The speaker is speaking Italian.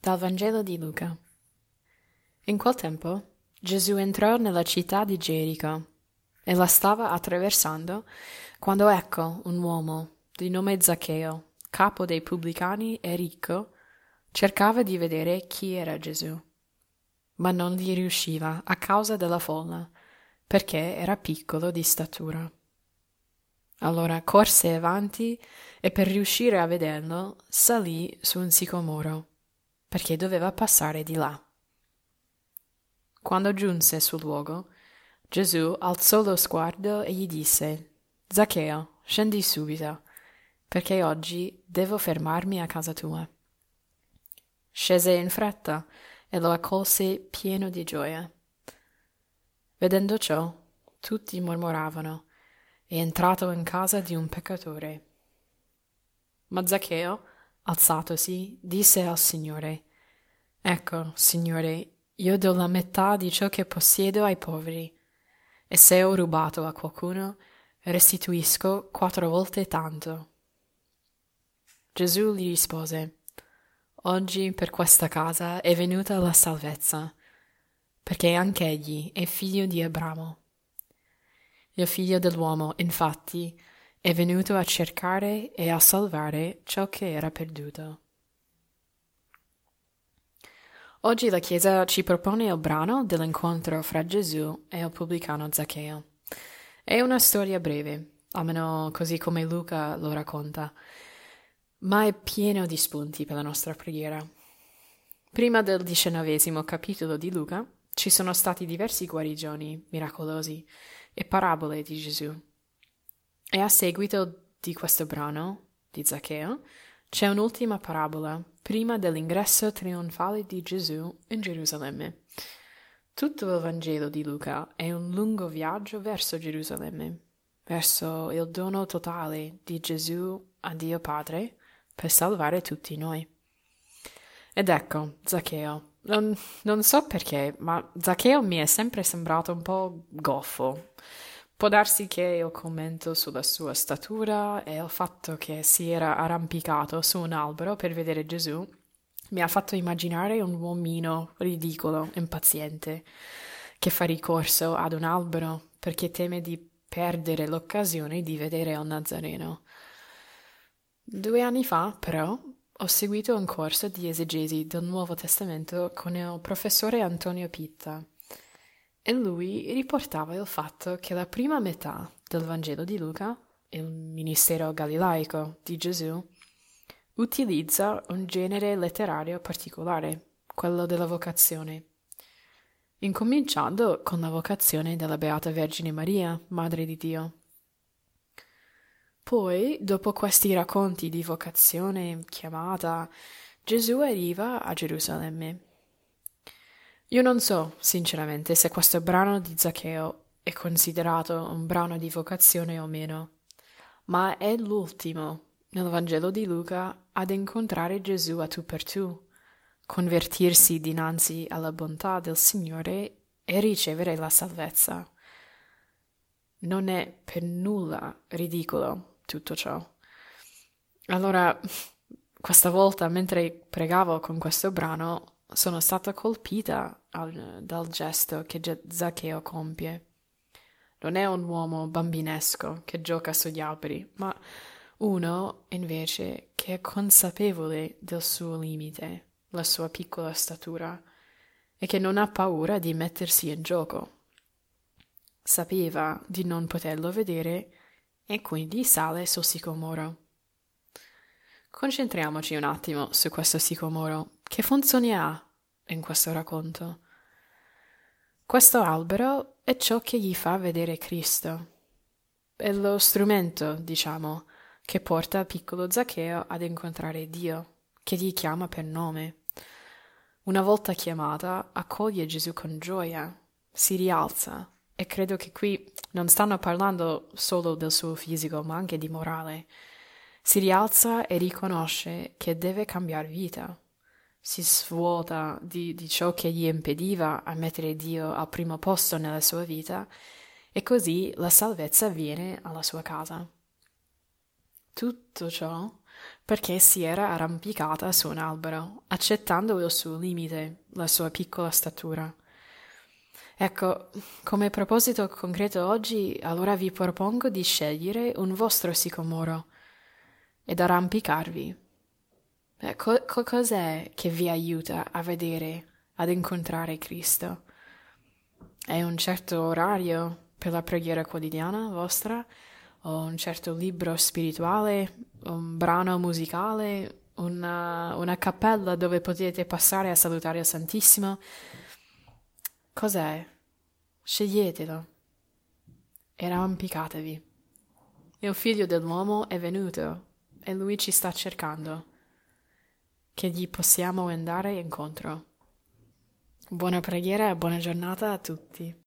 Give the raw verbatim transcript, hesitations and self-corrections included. Dal Vangelo di Luca. In quel tempo Gesù entrò nella città di Gerico e la stava attraversando quando ecco un uomo di nome Zaccheo, capo dei pubblicani e ricco, cercava di vedere chi era Gesù, ma non gli riusciva a causa della folla, perché era piccolo di statura. Allora corse avanti e per riuscire a vederlo salì su un sicomoro, perché doveva passare di là. Quando giunse sul luogo, Gesù alzò lo sguardo e gli disse: «Zaccheo, scendi subito, perché oggi devo fermarmi a casa tua». Scese in fretta e lo accolse pieno di gioia. Vedendo ciò, tutti mormoravano: «È entrato in casa di un peccatore». Ma Zaccheo, alzatosi, disse al Signore: «Ecco, Signore, io do la metà di ciò che possiedo ai poveri, e se ho rubato a qualcuno, restituisco quattro volte tanto». Gesù gli rispose: «Oggi per questa casa è venuta la salvezza, perché anche egli è figlio di Abramo. Il figlio dell'uomo, infatti, è venuto a cercare e a salvare ciò che era perduto». Oggi la Chiesa ci propone il brano dell'incontro fra Gesù e il pubblicano Zaccheo. È una storia breve, almeno così come Luca lo racconta, ma è pieno di spunti per la nostra preghiera. Prima del diciannovesimo capitolo di Luca ci sono stati diversi guarigioni miracolosi e parabole di Gesù. E a seguito di questo brano di Zaccheo c'è un'ultima parabola prima dell'ingresso trionfale di Gesù in Gerusalemme. Tutto il Vangelo di Luca è un lungo viaggio verso Gerusalemme, verso il dono totale di Gesù a Dio Padre per salvare tutti noi. Ed ecco Zaccheo. Non, non so perché, ma Zaccheo mi è sempre sembrato un po' goffo. Può darsi che il commento sulla sua statura e il fatto che si era arrampicato su un albero per vedere Gesù mi ha fatto immaginare un uomino ridicolo, impaziente, che fa ricorso ad un albero perché teme di perdere l'occasione di vedere il Nazareno. Due anni fa, però, ho seguito un corso di esegesi del Nuovo Testamento con il professore Antonio Pitta. E lui riportava il fatto che la prima metà del Vangelo di Luca, il ministero galilaico di Gesù, utilizza un genere letterario particolare, quello della vocazione, incominciando con la vocazione della Beata Vergine Maria, Madre di Dio. Poi, dopo questi racconti di vocazione, chiamata, Gesù arriva a Gerusalemme. Io non so, sinceramente, se questo brano di Zaccheo è considerato un brano di vocazione o meno, ma è l'ultimo nel Vangelo di Luca ad incontrare Gesù a tu per tu, convertirsi dinanzi alla bontà del Signore e ricevere la salvezza. Non è per nulla ridicolo tutto ciò. Allora, questa volta, mentre pregavo con questo brano, sono stata colpita al, dal gesto che Zaccheo compie. Non è un uomo bambinesco che gioca sugli alberi, ma uno, invece, che è consapevole del suo limite, la sua piccola statura, e che non ha paura di mettersi in gioco. Sapeva di non poterlo vedere e quindi sale sul sicomoro. Concentriamoci un attimo su questo sicomoro. Che funzione ha in questo racconto? Questo albero è ciò che gli fa vedere Cristo. È lo strumento, diciamo, che porta piccolo Zaccheo ad incontrare Dio, che gli chiama per nome. Una volta chiamata, accoglie Gesù con gioia, si rialza, e credo che qui non stanno parlando solo del suo fisico, ma anche di morale. Si rialza e riconosce che deve cambiare vita. Si svuota di, di ciò che gli impediva a mettere Dio al primo posto nella sua vita, e così la salvezza viene alla sua casa. Tutto ciò perché si era arrampicata su un albero, accettando il suo limite, la sua piccola statura. Ecco, come proposito concreto oggi, allora vi propongo di scegliere un vostro sicomoro ed arrampicarvi. Co- co- cos'è che vi aiuta a vedere, ad incontrare Cristo? È un certo orario per la preghiera quotidiana vostra? O un certo libro spirituale, un brano musicale, una, una cappella dove potete passare a salutare il Santissimo? Cos'è? Sceglietelo e arrampicatevi. Il Figlio dell'uomo è venuto e Lui ci sta cercando, che gli possiamo andare incontro. Buona preghiera e buona giornata a tutti.